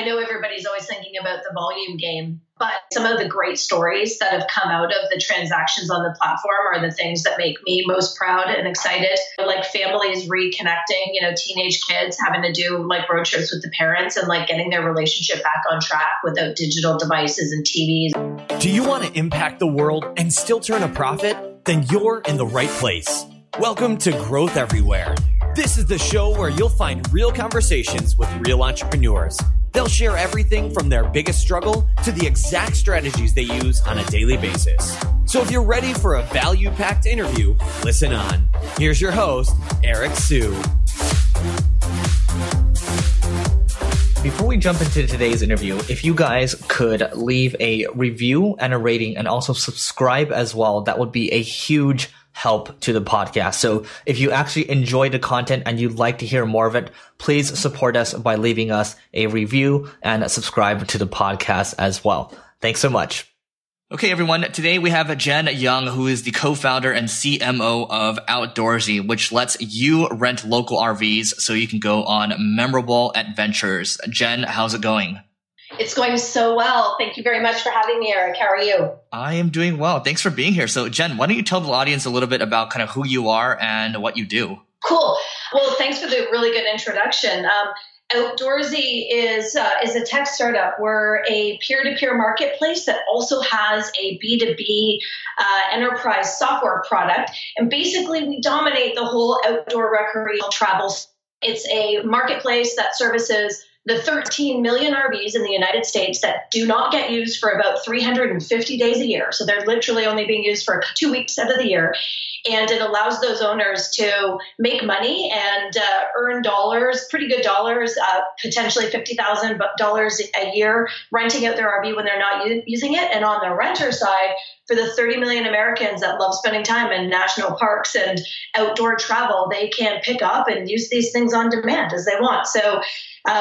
I know everybody's always thinking about the volume game, but some of the great stories that have come out of the transactions on the platform are the things that make me most proud and excited. Like families reconnecting, you know, teenage kids having to do like road trips with the parents and like getting their relationship back on track without digital devices and TVs. Do you want to impact the world and still turn a profit? Then you're in the right place. Welcome to Growth Everywhere. This is the show where you'll find real conversations with real entrepreneurs. They'll share everything from their biggest struggle to the exact strategies they use on a daily basis. So if you're ready for a value-packed interview, listen on. Here's your host, Eric Sue. Before we jump into today's interview, if you guys could leave a review and a rating and also subscribe as well, that would be a huge help to the podcast. So if you actually enjoy the content and you'd like to hear more of it, please support us by leaving us a review and subscribe to the podcast as well. Thanks so much. Okay, everyone. Today we have Jen Young, who is the co-founder and CMO of Outdoorsy, which lets you rent local RVs so you can go on memorable adventures. Jen, how's it going? It's going so well. Thank you very much for having me, Eric. How are you? I am doing well. Thanks for being here. So, Jen, why don't you tell the audience a little bit about kind of who you are and what you do? Cool. Well, thanks for the really good introduction. Outdoorsy is a tech startup. We're a peer-to-peer marketplace that also has a B2B enterprise software product. And basically, we dominate the whole outdoor recreational travel. It's a marketplace that services the 13 million RVs in the United States that do not get used for about 350 days a year. So they're literally only being used for 2 weeks out of the year. And it allows those owners to make money and earn dollars, pretty good dollars, potentially $50,000 a year, renting out their RV when they're not using it. And on the renter side, for the 30 million Americans that love spending time in national parks and outdoor travel, they can pick up and use these things on demand as they want. So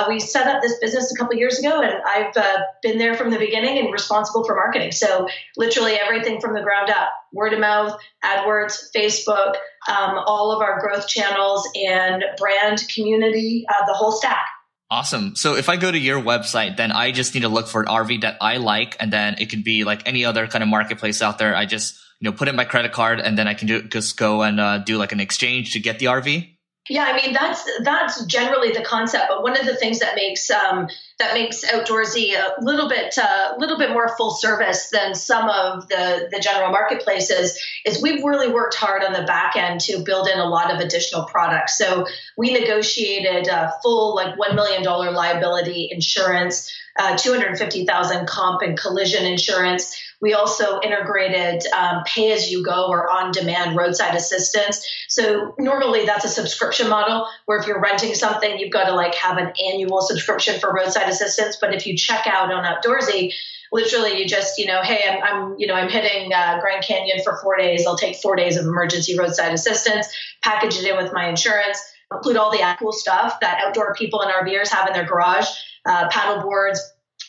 we set up this business a couple years ago, and I've been there from the beginning and responsible for marketing. So literally everything from the ground up, word of mouth, AdWords, Facebook, all of our growth channels and brand community, the whole stack. Awesome. So if I go to your website, then I just need to look for an RV that I like, and then it could be like any other kind of marketplace out there. I just, you know, put in my credit card, and then I can go and do like an exchange to get the RV. Yeah, I mean, that's generally the concept. But one of the things that makes Outdoorsy a little bit more full service than some of the general marketplaces is we've really worked hard on the back end to build in a lot of additional products. So we negotiated a full like $1 million liability insurance, $250,000 comp and collision insurance. We also integrated pay-as-you-go or on-demand roadside assistance. So normally that's a subscription model where if you're renting something, you've got to like have an annual subscription for roadside assistance. But if you check out on Outdoorsy, literally you just, you know, hey, I'm hitting Grand Canyon for 4 days. I'll take 4 days of emergency roadside assistance, package it in with my insurance, include all the cool stuff that outdoor people and RVers have in their garage, paddle boards,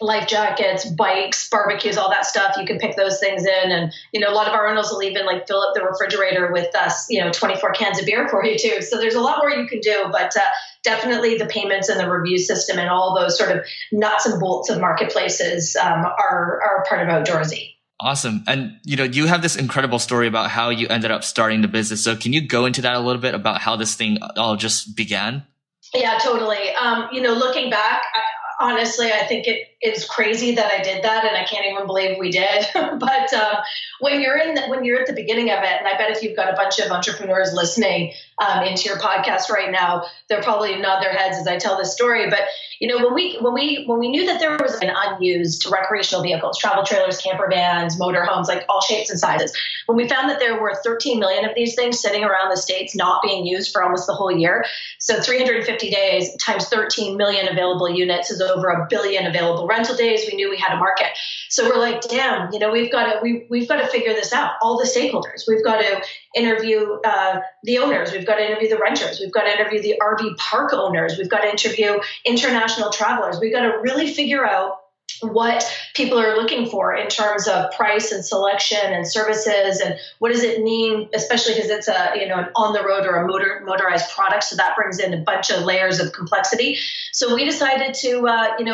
life jackets, bikes, barbecues, all that stuff. You can pick those things in. And, you know, a lot of our owners will even like fill up the refrigerator with us, you know, 24 cans of beer for you too. So there's a lot more you can do, but definitely the payments and the review system and all those sort of nuts and bolts of marketplaces are part of Outdoorsy. Awesome. And, you know, you have this incredible story about how you ended up starting the business. So can you go into that a little bit about how this thing all just began? Yeah, totally. You know, looking back, honestly, I think it's crazy that I did that, and I can't even believe we did. But when you're at the beginning of it, and I bet if you've got a bunch of entrepreneurs listening into your podcast right now, they're probably nod their heads as I tell this story. But you know, when we knew that there was an unused recreational vehicles, travel trailers, camper vans, motorhomes, like all shapes and sizes, when we found that there were 13 million of these things sitting around the states not being used for almost the whole year, so 350 days times 13 million available units is over 1 billion available rental days, we knew we had a market. So we're like, damn, you know, we've got to figure this out. All the stakeholders, we've got to interview the owners, we've got to interview the renters, we've got to interview the RV park owners, we've got to interview international travelers. We've got to really figure out what people are looking for in terms of price and selection and services, and what does it mean, especially because it's a, you know, an on the road or a motorized product. So that brings in a bunch of layers of complexity. So we decided to,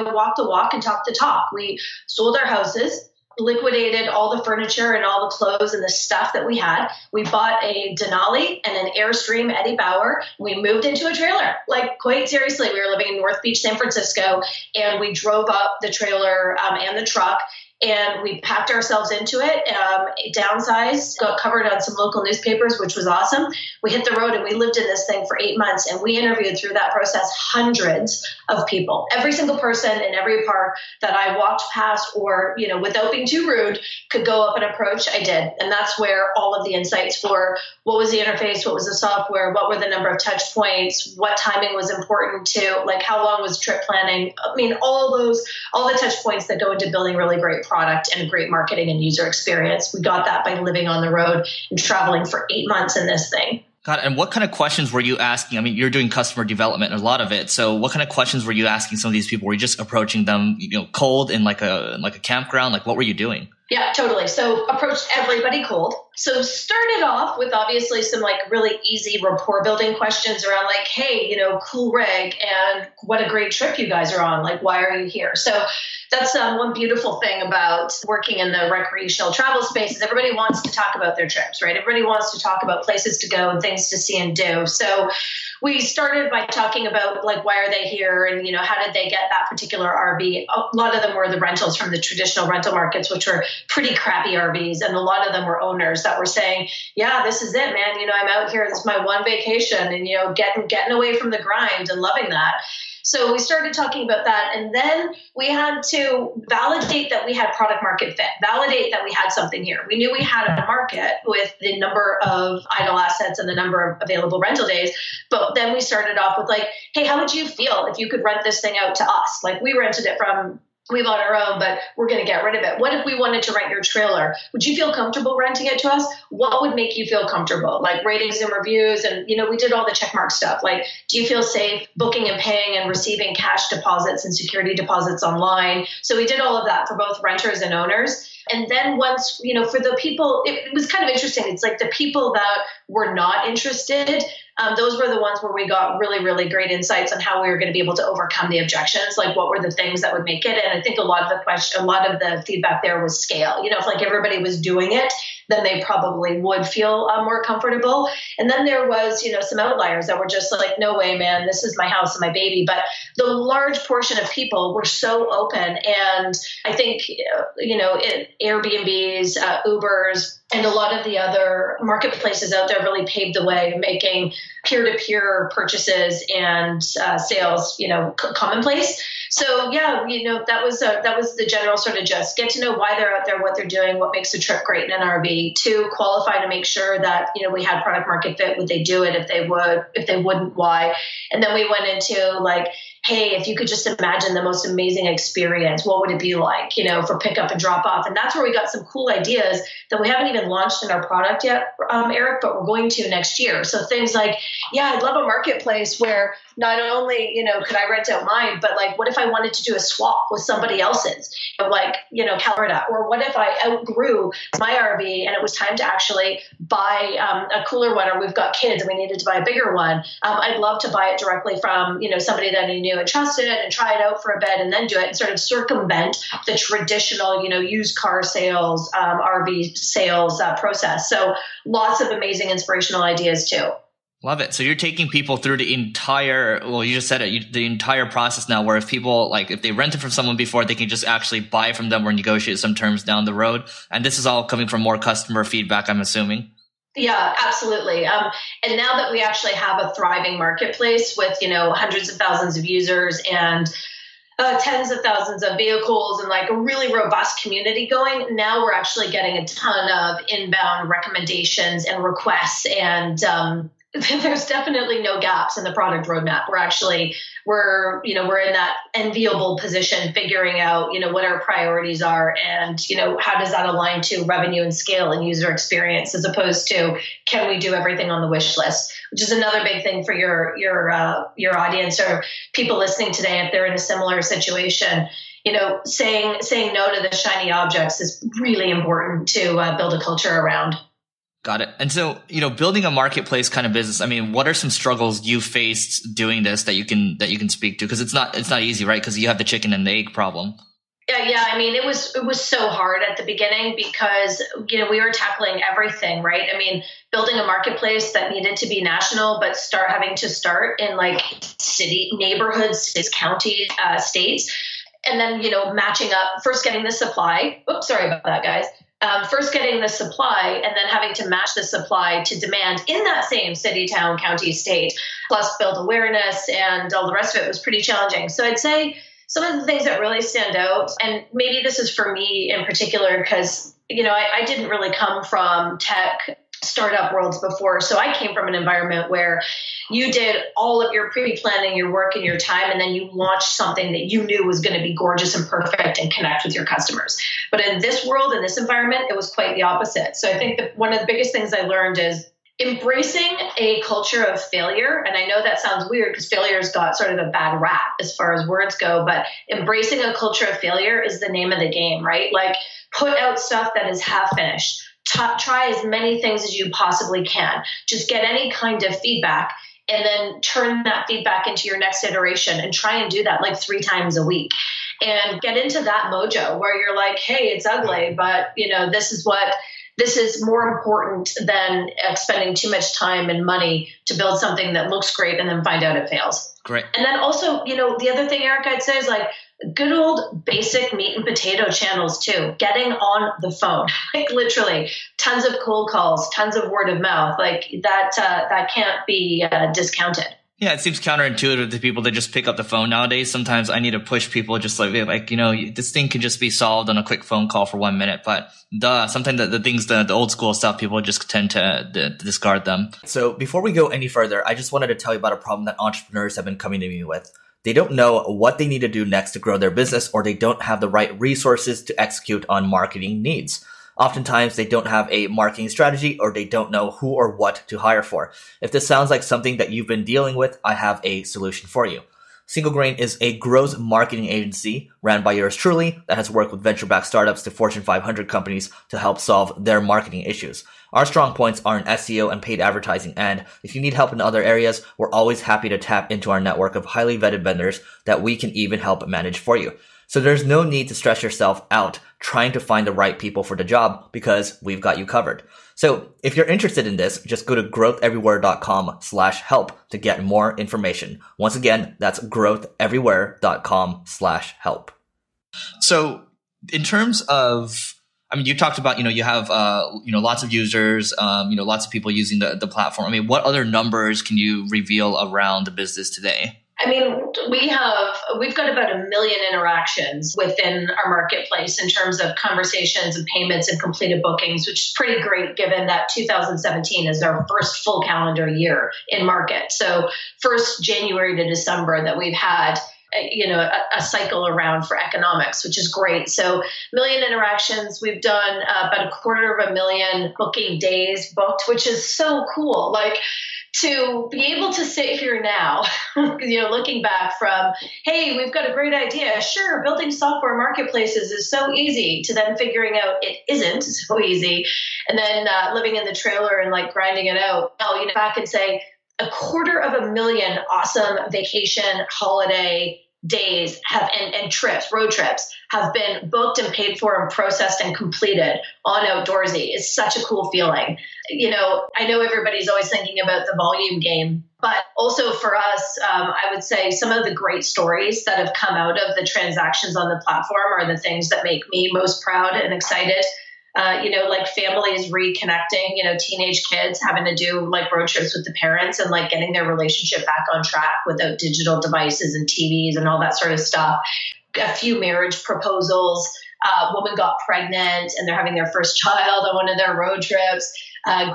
walk the walk and talk the talk. We sold our houses, liquidated all the furniture and all the clothes and the stuff that we had. We bought a Denali and an Airstream Eddie Bauer. We moved into a trailer. Like, quite seriously, we were living in North Beach, San Francisco, and we drove up the trailer and the truck, and we packed ourselves into it, downsized, got covered on some local newspapers, which was awesome. We hit the road and we lived in this thing for 8 months, and we interviewed through that process hundreds of people. Every single person in every park that I walked past or, you know, without being too rude, could go up and approach, I did. And that's where all of the insights for what was the interface, what was the software, what were the number of touch points, what timing was important to, like how long was trip planning. I mean, all the touch points that go into building really great product and great marketing and user experience. We got that by living on the road and traveling for 8 months in this thing. God, and what kind of questions were you asking? I mean, you're doing customer development, a lot of it. So what kind of questions were you asking some of these people? Were you just approaching them, you know, cold in like a campground? Like, what were you doing? Yeah, totally. So approached everybody cold. So started off with obviously some like really easy rapport building questions around like, hey, you know, cool rig and what a great trip you guys are on. Like, why are you here? So that's one beautiful thing about working in the recreational travel space is everybody wants to talk about their trips, right? Everybody wants to talk about places to go and things to see and do. So we started by talking about like, why are they here? And, you know, how did they get that particular RV? A lot of them were the rentals from the traditional rental markets, which were pretty crappy RVs. And a lot of them were owners that were saying, yeah, this is it, man. You know, I'm out here. This is my one vacation and, you know, getting away from the grind and loving that. So we started talking about that. And then we had to validate that we had product market fit, validate that we had something here. We knew we had a market with the number of idle assets and the number of available rental days. But then we started off with like, hey, how would you feel if you could rent this thing out to us? Like we rented it from... We bought our own, but we're going to get rid of it. What if we wanted to rent your trailer? Would you feel comfortable renting it to us? What would make you feel comfortable? Like ratings and reviews. And, you know, we did all the checkmark stuff. Like, do you feel safe booking and paying and receiving cash deposits and security deposits online? So we did all of that for both renters and owners. And then once, you know, for the people, it was kind of interesting. It's like the people that were not interested, those were the ones where we got really, really great insights on how we were going to be able to overcome the objections. Like what were the things that would make it? And I think a lot of the feedback there was scale. You know, if like everybody was doing it, then they probably would feel more comfortable. And then there was, you know, some outliers that were just like, no way, man, this is my house and my baby. But the large portion of people were so open. And I think, you know, Airbnbs, Ubers, and a lot of the other marketplaces out there really paved the way, making peer-to-peer purchases and sales, you know, commonplace. So yeah, you know, that was the general sort of just get to know why they're out there, what they're doing, what makes a trip great in an RV. Two, qualify to make sure that, you know, we had product market fit. Would they do it? If they would, if they wouldn't, why? And then we went into like, hey, if you could just imagine the most amazing experience, what would it be like, you know, for pickup and drop off? And that's where we got some cool ideas that we haven't even launched in our product yet, Eric, but we're going to next year. So things like, yeah, I'd love a marketplace where not only, you know, could I rent out mine, but like, what if I wanted to do a swap with somebody else's, like, you know, Calvada, or what if I outgrew my RV and it was time to actually buy a cooler one, or we've got kids and we needed to buy a bigger one. I'd love to buy it directly from, you know, somebody that I knew and trust it and try it out for a bit and then do it and sort of circumvent the traditional, you know, used car sales, RV sales process. So lots of amazing inspirational ideas too. Love it. So you're taking people through the entire, well, you just said it, the entire process now where if people like, if they rented from someone before, they can just actually buy from them or negotiate some terms down the road. And this is all coming from more customer feedback, I'm assuming. Yeah, absolutely. And now that we actually have a thriving marketplace with, you know, hundreds of thousands of users and tens of thousands of vehicles and like a really robust community going, now we're actually getting a ton of inbound recommendations and requests. And there's definitely no gaps in the product roadmap. We're in that enviable position, figuring out, you know, what our priorities are and, you know, how does that align to revenue and scale and user experience, as opposed to can we do everything on the wish list, which is another big thing for your audience or people listening today if they're in a similar situation. you know, saying no to the shiny objects is really important to build a culture around. Got it. And so, you know, building a marketplace kind of business, I mean, what are some struggles you faced doing this that you can speak to? Cause it's not easy, right? Cause you have the chicken and the egg problem. Yeah. I mean, it was so hard at the beginning because, you know, we were tackling everything, right? I mean, building a marketplace that needed to be national, but having to start in like city neighborhoods, cities, counties, states, and then, you know, matching up first, getting the supply. Oops, sorry about that, guys. First getting the supply and then having to match the supply to demand in that same city, town, county, state, plus build awareness and all the rest of it was pretty challenging. So I'd say some of the things that really stand out, and maybe this is for me in particular, because, you know, I didn't really come from tech startup worlds before. So I came from an environment where you did all of your pre-planning, your work and your time, and then you launched something that you knew was going to be gorgeous and perfect and connect with your customers. But in this world, in this environment, it was quite the opposite. So I think that one of the biggest things I learned is embracing a culture of failure. And I know that sounds weird because failure's got sort of a bad rap as far as words go, but embracing a culture of failure is the name of the game, right? Like put out stuff that is half finished. Try as many things as you possibly can. Just get any kind of feedback and then turn that feedback into your next iteration and try and do that like 3 times a week and get into that mojo where you're like, hey, it's ugly, but you know, this is more important than spending too much time and money to build something that looks great and then find out it fails. Great. And then also, you know, the other thing, Eric, I'd say is like, good old basic meat and potato channels too. Getting on the phone, like literally tons of cold calls, tons of word of mouth, like that can't be discounted. Yeah, it seems counterintuitive to people that just pick up the phone nowadays. Sometimes I need to push people just like you know, this thing can just be solved on a quick phone call for 1 minute. But sometimes the things, the old school stuff, people just tend to discard them. So before we go any further, I just wanted to tell you about a problem that entrepreneurs have been coming to me with. They don't know what they need to do next to grow their business, or they don't have the right resources to execute on marketing needs. Oftentimes, they don't have a marketing strategy or they don't know who or what to hire for. If this sounds like something that you've been dealing with, I have a solution for you. Single Grain is a growth marketing agency ran by yours truly that has worked with venture-backed startups to Fortune 500 companies to help solve their marketing issues. Our strong points are in SEO and paid advertising, and if you need help in other areas, we're always happy to tap into our network of highly vetted vendors that we can even help manage for you. So there's no need to stress yourself out trying to find the right people for the job because we've got you covered. So if you're interested in this, just go to growtheverywhere.com/help to get more information. Once again, that's growtheverywhere.com/help. So in terms of, I mean, you talked about, you know, you have, you know, lots of users, you know, lots of people using the platform. I mean, what other numbers can you reveal around the business today? I mean, we've got about 1 million interactions within our marketplace in terms of conversations and payments and completed bookings, which is pretty great given that 2017 is our first full calendar year in market. So first January to December that we've had, you know, a cycle around for economics, which is great. So 1 million interactions, we've done about 250,000 booking days booked, which is so cool. Like, to be able to sit here now, you know, looking back from, hey, we've got a great idea. Sure, building software marketplaces is so easy, to then figuring out it isn't so easy. And then living in the trailer and like grinding it out. Oh, you know, back and say 250,000 awesome vacation holiday days have and trips, road trips have been booked and paid for and processed and completed on Outdoorsy. It's such a cool feeling. You know, I know everybody's always thinking about the volume game, but also for us, I would say some of the great stories that have come out of the transactions on the platform are the things that make me most proud and excited. You know, like families reconnecting, you know, teenage kids having to do like road trips with the parents and like getting their relationship back on track without digital devices and TVs and all that sort of stuff. A few marriage proposals, woman got pregnant and they're having their first child on one of their road trips.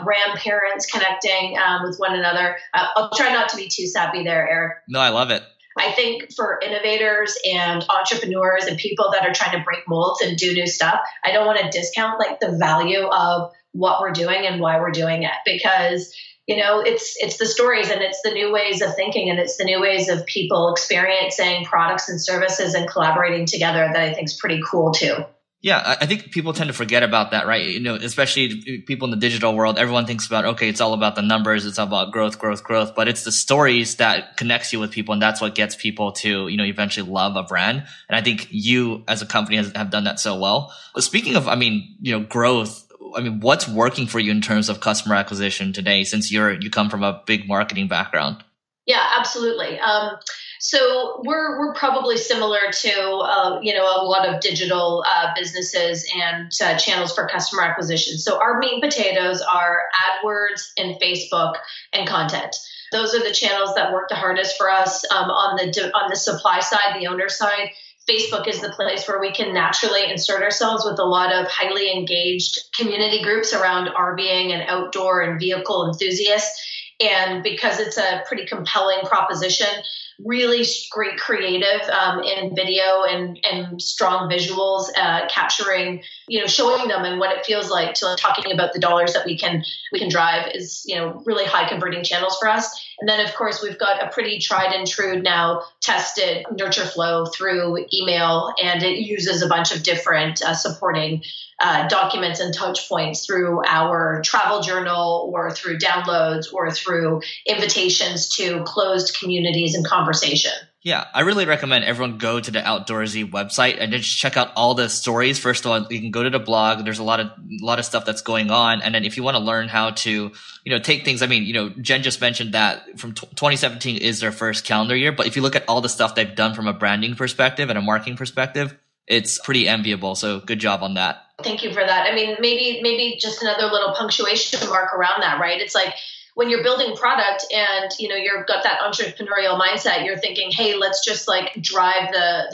Grandparents connecting with one another. I'll try not to be too sappy there, Eric. No, I love it. I think for innovators and entrepreneurs and people that are trying to break molds and do new stuff, I don't want to discount like the value of what we're doing and why we're doing it, because you know, it's the stories and it's the new ways of thinking and it's the new ways of people experiencing products and services and collaborating together that I think is pretty cool too. Yeah, I think people tend to forget about that, right? You know, especially people in the digital world, everyone thinks about, okay, it's all about the numbers. It's all about growth, but it's the stories that connects you with people. And that's what gets people to, you know, eventually love a brand. And I think you as a company have done that so well. But speaking of, I mean, you know, growth, I mean, what's working for you in terms of customer acquisition today, since you come from a big marketing background? Yeah, absolutely. So we're probably similar to, you know, a lot of digital businesses and channels for customer acquisition. So our meat and potatoes are AdWords and Facebook and content. Those are the channels that work the hardest for us on the supply side, the owner side. Facebook is the place where we can naturally insert ourselves with a lot of highly engaged community groups around RVing and outdoor and vehicle enthusiasts. And because it's a pretty compelling proposition, really great creative in video and strong visuals, capturing, you know, showing them and what it feels like to talking about the dollars that we can drive is, you know, really high converting channels for us. And then, of course, we've got a pretty tried and true now tested nurture flow through email, and it uses a bunch of different supporting documents and touch points through our travel journal or through downloads or through invitations to closed communities and conversation. Yeah, I really recommend everyone go to the Outdoorsy website and just check out all the stories. First of all, you can go to the blog. There's a lot of stuff that's going on. And then if you want to learn how to, you know, take things, I mean, you know, Jen just mentioned that from 2017 is their first calendar year. But if you look at all the stuff they've done from a branding perspective and a marketing perspective, it's pretty enviable. So good job on that. Thank you for that. I mean, maybe just another little punctuation mark around that, right? It's like, when you're building product and, you know, you've got that entrepreneurial mindset, you're thinking, hey, let's just like drive the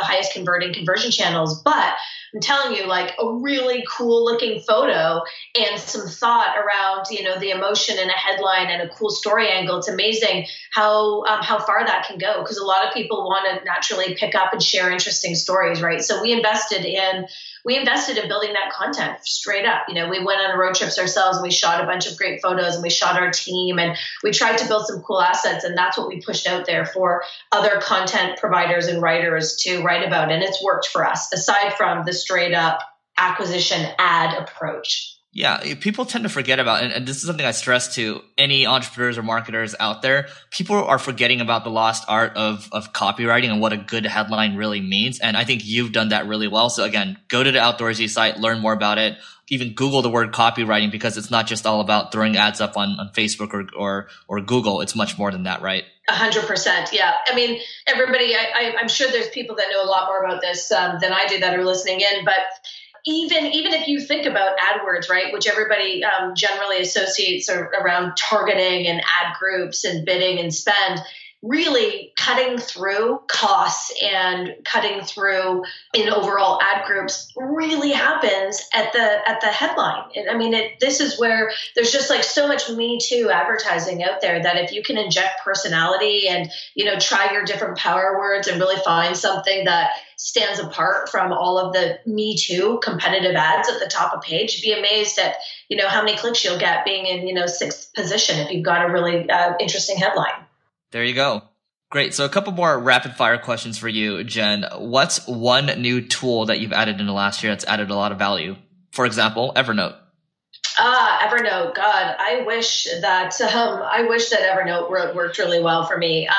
highest conversion channels. But I'm telling you, like a really cool looking photo and some thought around, you know, the emotion and a headline and a cool story angle. It's amazing how far that can go, because a lot of people want to naturally pick up and share interesting stories, right? So we invested in building that content straight up. You know, we went on road trips ourselves and we shot a bunch of great photos and we shot our team and we tried to build some cool assets. And that's what we pushed out there for other content providers and writers to write about. And it's worked for us, aside from the straight up acquisition ad approach. Yeah, people tend to forget about, and this is something I stress to any entrepreneurs or marketers out there, people are forgetting about the lost art of copywriting and what a good headline really means. And I think you've done that really well. So again, go to the Outdoorsy site, learn more about it, even Google the word copywriting, because it's not just all about throwing ads up on Facebook or Google. It's much more than that, right? 100%. Yeah. I mean, everybody, I'm sure there's people that know a lot more about this than I do that are listening in, but Even if you think about AdWords, right, which everybody generally associates around targeting and ad groups and bidding and spend, really cutting through costs and cutting through in overall ad groups really happens at the headline. And I mean, this is where there's just like so much Me Too advertising out there that if you can inject personality and, you know, try your different power words and really find something that stands apart from all of the Me Too competitive ads at the top of page, be amazed at, you know, how many clicks you'll get being in, you know, sixth position if you've got a really interesting headline. There you go. Great. So a couple more rapid fire questions for you, Jen. What's one new tool that you've added in the last year that's added a lot of value? For example, Evernote. Evernote. God, I wish that Evernote worked really well for me.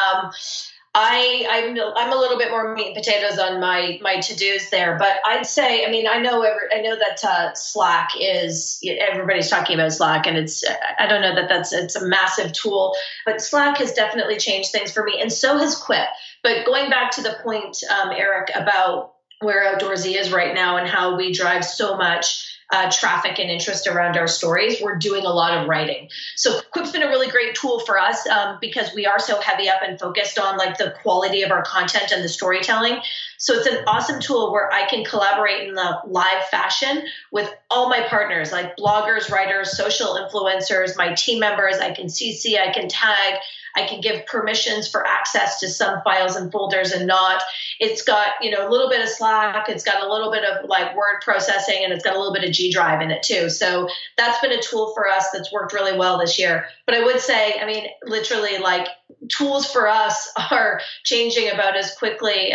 I'm a little bit more meat and potatoes on my to-dos there, but I'd say, I mean, I know that Slack is, everybody's talking about Slack, and it's, I don't know that it's a massive tool, but Slack has definitely changed things for me, and so has Quip. But going back to the point, Eric, about where Outdoorsy is right now and how we drive so much traffic and interest around our stories, we're doing a lot of writing. So Quip's been a really great tool for us because we are so heavy up and focused on like the quality of our content and the storytelling. So it's an awesome tool where I can collaborate in the live fashion with all my partners, like bloggers, writers, social influencers, my team members. I can CC, I can tag, I can give permissions for access to some files and folders and not. It's got, you know, a little bit of Slack. It's got a little bit of like word processing, and it's got a little bit of G Drive in it too. So that's been a tool for us that's worked really well this year. But I would say, I mean, literally like tools for us are changing about as quickly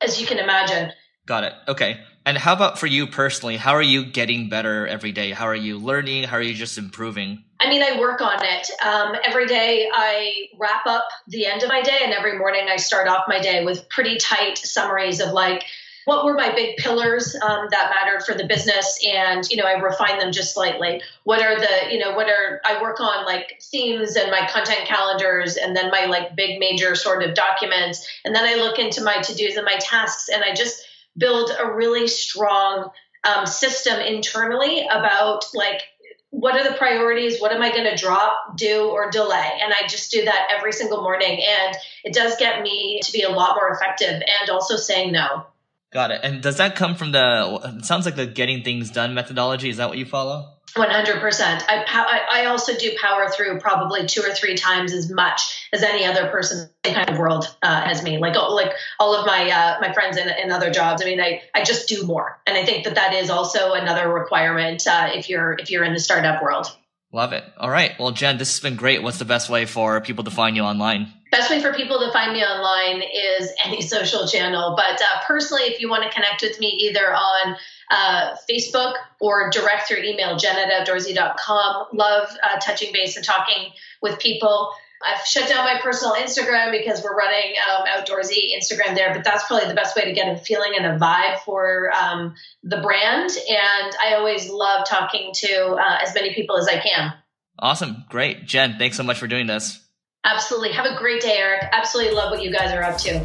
as you can imagine. Got it. Okay. And how about for you personally? How are you getting better every day? How are you learning? How are you just improving? I mean, I work on it. Every day I wrap up the end of my day, and every morning I start off my day with pretty tight summaries of like, what were my big pillars that mattered for the business? And, you know, I refine them just slightly. What are the, you know, I work on like themes and my content calendars, and then my like big major sort of documents. And then I look into my to-dos and my tasks, and I just build a really strong system internally about like, what are the priorities? What am I going to drop, do, or delay? And I just do that every single morning. And it does get me to be a lot more effective and also saying no. Got it. And does that come from it sounds like the Getting Things Done methodology. Is that what you follow? 100%. I also do power through probably 2 or 3 times as much as any other person in the kind of world as me. Like all of my my friends in other jobs. I mean, I just do more, and I think that is also another requirement if you're in the startup world. Love it. All right. Well, Jen, this has been great. What's the best way for people to find you online? Best way for people to find me online is any social channel. But personally, if you want to connect with me either on Facebook or direct through email, jen@outdoorsy.com. Love touching base and talking with people. I've shut down my personal Instagram because we're running Outdoorsy Instagram there, but that's probably the best way to get a feeling and a vibe for the brand. And I always love talking to as many people as I can. Awesome. Great. Jen, thanks so much for doing this. Absolutely. Have a great day, Eric. Absolutely love what you guys are up to.